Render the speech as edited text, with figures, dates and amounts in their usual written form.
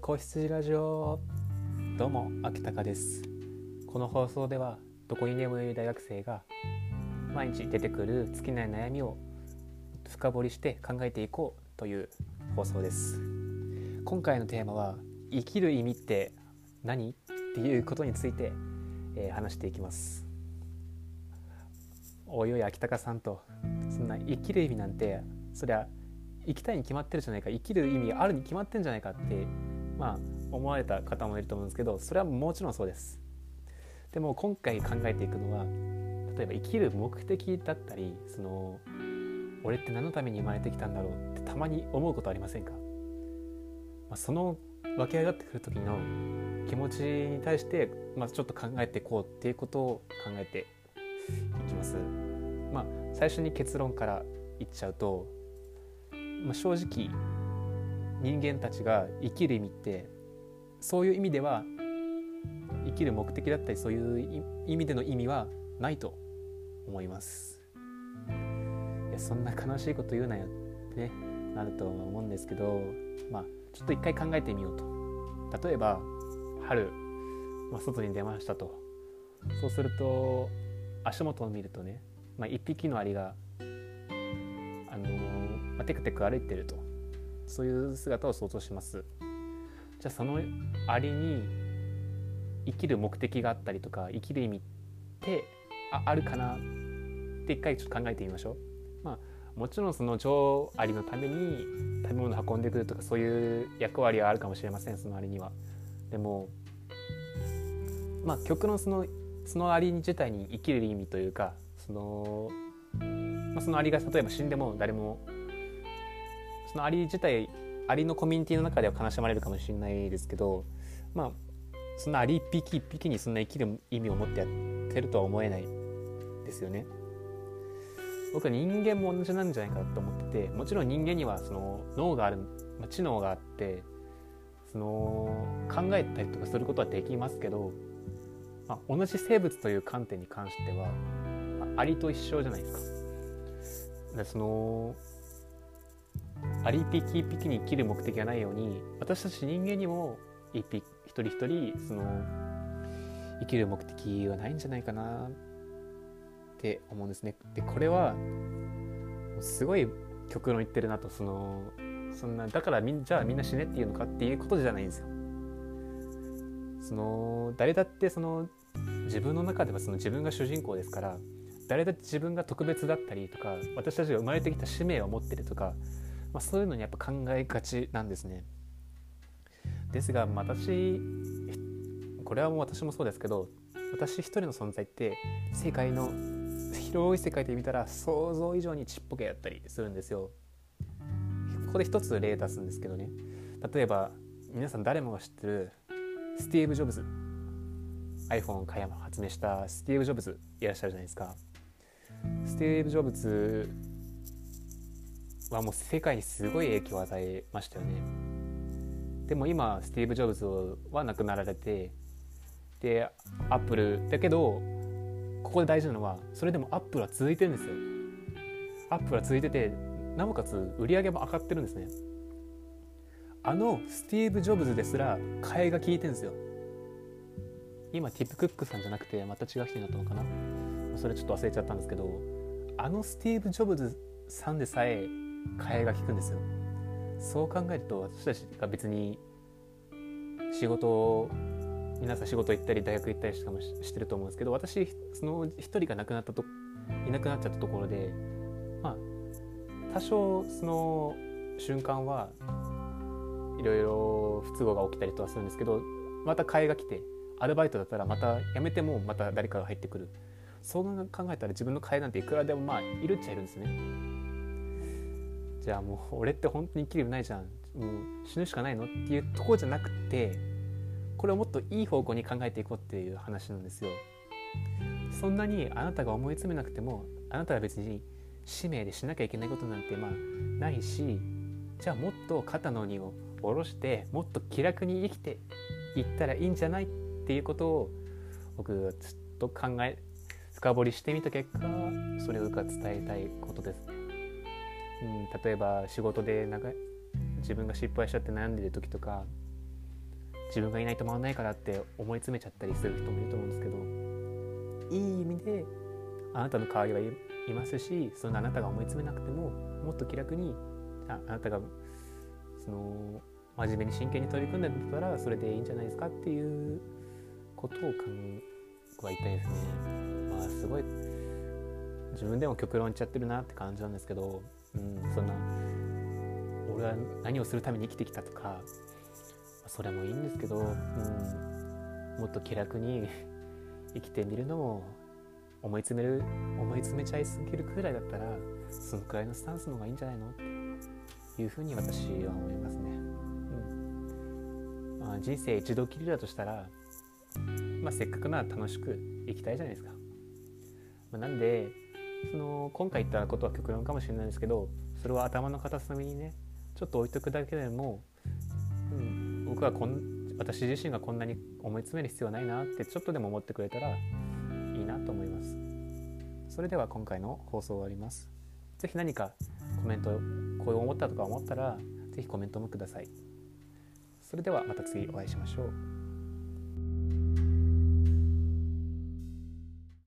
子羊ラジオ。どうも、秋高です。この放送ではどこにでもいる大学生が毎日出てくる尽きない悩みを深掘りして考えていこうという放送です。今回のテーマは生きる意味って何っていうことについて、話していきます。おいおい秋高さんと、そんな生きる意味なんてそりゃ生きたいに決まってるじゃないか、生きる意味があるに決まってんじゃないかって、思われた方もいると思うんですけど、それはもちろんそうです。でも今回考えていくのは、例えば生きる目的だったり、俺って何のために生まれてきたんだろうってたまに思うことありませんか？その湧き上がってくる時の気持ちに対して、ちょっと考えていこうっていうことを考えていきます。最初に結論から言っちゃうと、正直人間たちが生きる意味ってそういう意味では、生きる目的だったりそういう意味での意味はないと思います。いや、そんな悲しいこと言うなよってね、なると思うんですけど、ちょっと一回考えてみようと。例えば春、外に出ましたと。そうすると足元を見るとね、一匹のアリがテクテク歩いてると、そういう姿を想像します。じゃあそのアリに生きる目的があったりとか、生きる意味ってあるかなって一回ちょっと考えてみましょう。もちろんその女王アリのために食べ物を運んでくるとか、そういう役割はあるかもしれません、そのアリには。でも極論そのアリ自体に生きる意味というか、そのアリが例えば死んでも誰も、そのアリ自体、アリのコミュニティの中では悲しまれるかもしれないですけど、そんなアリ一匹一匹にそんな生きる意味を持ってやってるとは思えないですよね。僕は人間も同じなんじゃないかと思ってて、もちろん人間にはその脳がある、知能があって、考えたりとかすることはできますけど、同じ生物という観点に関しては、アリと一緒じゃないですか。アリ一匹一匹に生きる目的がないように、私たち人間にも一人一人生きる目的はないんじゃないかなって思うんですね。でこれはすごい極論言ってるなと。そんなだからじゃあみんな死ねっていうのかっていうことじゃないんですよ。誰だって自分の中では自分が主人公ですから、誰だって自分が特別だったりとか、私たちが生まれてきた使命を持ってるとか、そういうのにやっぱ考えがちなんですね。ですがこれはもう私もそうですけど、私一人の存在って世界の広い世界で見たら想像以上にちっぽけだったりするんですよ。ここで一つ例出すんですけどね、例えば皆さん誰もが知ってるスティーブ・ジョブズ、 iPhone を発明したスティーブ・ジョブズいらっしゃるじゃないですか。スティーブ・ジョブズはもう世界にすごい影響を与えましたよね。でも今スティーブ・ジョブズは亡くなられて、でアップルだけど、ここで大事なのはそれでもアップルは続いてるんですよ。アップルは続いてて、なおかつ売り上げも上がってるんですね。スティーブ・ジョブズですら替えが利いてるんですよ。今ティップ・クックさんじゃなくてまた違う人になったのかな、それちょっと忘れちゃったんですけど、スティーブ・ジョブズさんでさえ替えが利くんですよ。そう考えると、私たちが別に皆さん仕事行ったり大学行ったりしてると思うんですけど、私一人がいなくなっちゃったところで、多少その瞬間はいろいろ不都合が起きたりとはするんですけど、また替えが来て、アルバイトだったらまた辞めてもまた誰かが入ってくる。そう考えたら自分の替えなんていくらでもいるっちゃいるんですね。じゃあもう俺って本当に生きる意味ないじゃん、もう死ぬしかないのっていうところじゃなくて、これをもっといい方向に考えていこうっていう話なんですよ。そんなにあなたが思い詰めなくても、あなたは別に使命でしなきゃいけないことなんてないし、じゃあもっと肩の荷を下ろしてもっと気楽に生きていったらいいんじゃないっていうことを、僕はずっと深掘りしてみた結果、それを僕は伝えたいことですね。例えば仕事で自分が失敗しちゃって悩んでる時とか、自分がいないと回らないからって思い詰めちゃったりする人もいると思うんですけど、いい意味であなたの代わりはいますし、そのあなたが思い詰めなくてももっと気楽に あなたがその真面目に真剣に取り組んでたらそれでいいんじゃないですかっていうことを考えたいですね。まあすごい自分でも極論言っちゃってるなって感じなんですけど、そんな俺は何をするために生きてきたとかそれもいいんですけど、もっと気楽に生きてみるのも、思い詰めちゃいすぎるくらいだったらそのくらいのスタンスの方がいいんじゃないのっていうふうに私は思いますね。まあ、人生一度きりだとしたら、せっかくなら楽しく生きたいじゃないですか。なんでその今回言ったことは極論かもしれないですけど、それは頭の片隅にねちょっと置いとくだけでも、僕は私自身がこんなに思い詰める必要はないなってちょっとでも思ってくれたらいいなと思います。それでは今回の放送終わります。ぜひ何かコメント、こう思ったとか思ったらぜひコメントもください。それではまた次お会いしましょう。